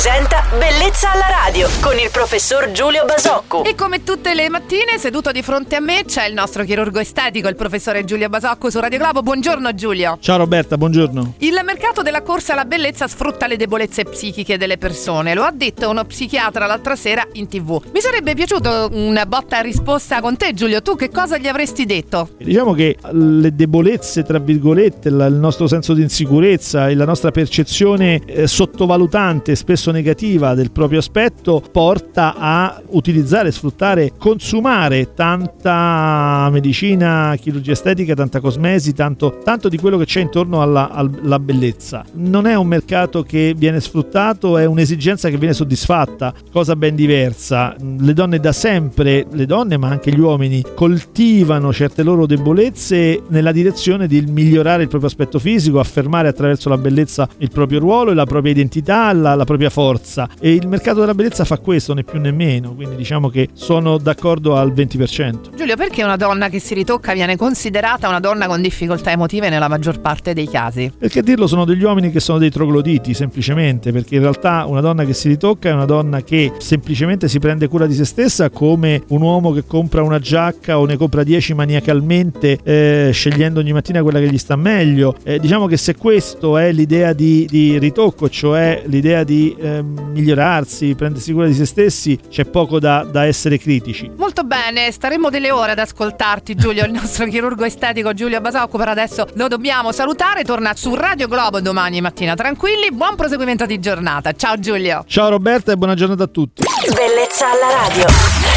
presenta Bellezza alla radio con il professor Giulio Basocco. E come tutte le mattine, seduto di fronte a me c'è il nostro chirurgo estetico, il professore Giulio Basocco su Radio Globo. Buongiorno Giulio. Ciao Roberta, buongiorno. Il mercato della corsa alla bellezza sfrutta le debolezze psichiche delle persone. Lo ha detto uno psichiatra l'altra sera in TV. Mi sarebbe piaciuto una botta a risposta con te Giulio. Tu che cosa gli avresti detto? Diciamo che le debolezze, tra virgolette, il nostro senso di insicurezza e la nostra percezione sottovalutante, spesso negativa, del proprio aspetto porta a utilizzare, sfruttare, consumare tanta medicina, chirurgia estetica, tanta cosmesi, tanto di quello che c'è intorno alla bellezza. Non è un mercato che viene sfruttato, è un'esigenza che viene soddisfatta, cosa ben diversa. Le donne da sempre, le donne ma anche gli uomini, coltivano certe loro debolezze nella direzione di migliorare il proprio aspetto fisico, affermare attraverso la bellezza il proprio ruolo e la propria identità, la propria forza, e il mercato della bellezza fa questo, né più né meno, quindi diciamo che sono d'accordo al 20%. Giulio, perché una donna che si ritocca viene considerata una donna con difficoltà emotive nella maggior parte dei casi? Perché a dirlo sono degli uomini che sono dei trogloditi, semplicemente, perché in realtà una donna che si ritocca è una donna che semplicemente si prende cura di se stessa, come un uomo che compra una giacca o ne compra 10 maniacalmente, scegliendo ogni mattina quella che gli sta meglio. Diciamo che se questo è l'idea di ritocco, cioè l'idea di migliorarsi, prendersi cura di se stessi, c'è poco da essere critici. Molto bene, staremo delle ore ad ascoltarti Giulio, il nostro chirurgo estetico Giulio Basocco. Per adesso lo dobbiamo salutare, torna su Radio Globo domani mattina tranquilli, buon proseguimento di giornata. Ciao Giulio. Ciao Roberta e buona giornata a tutti. Bellezza alla radio.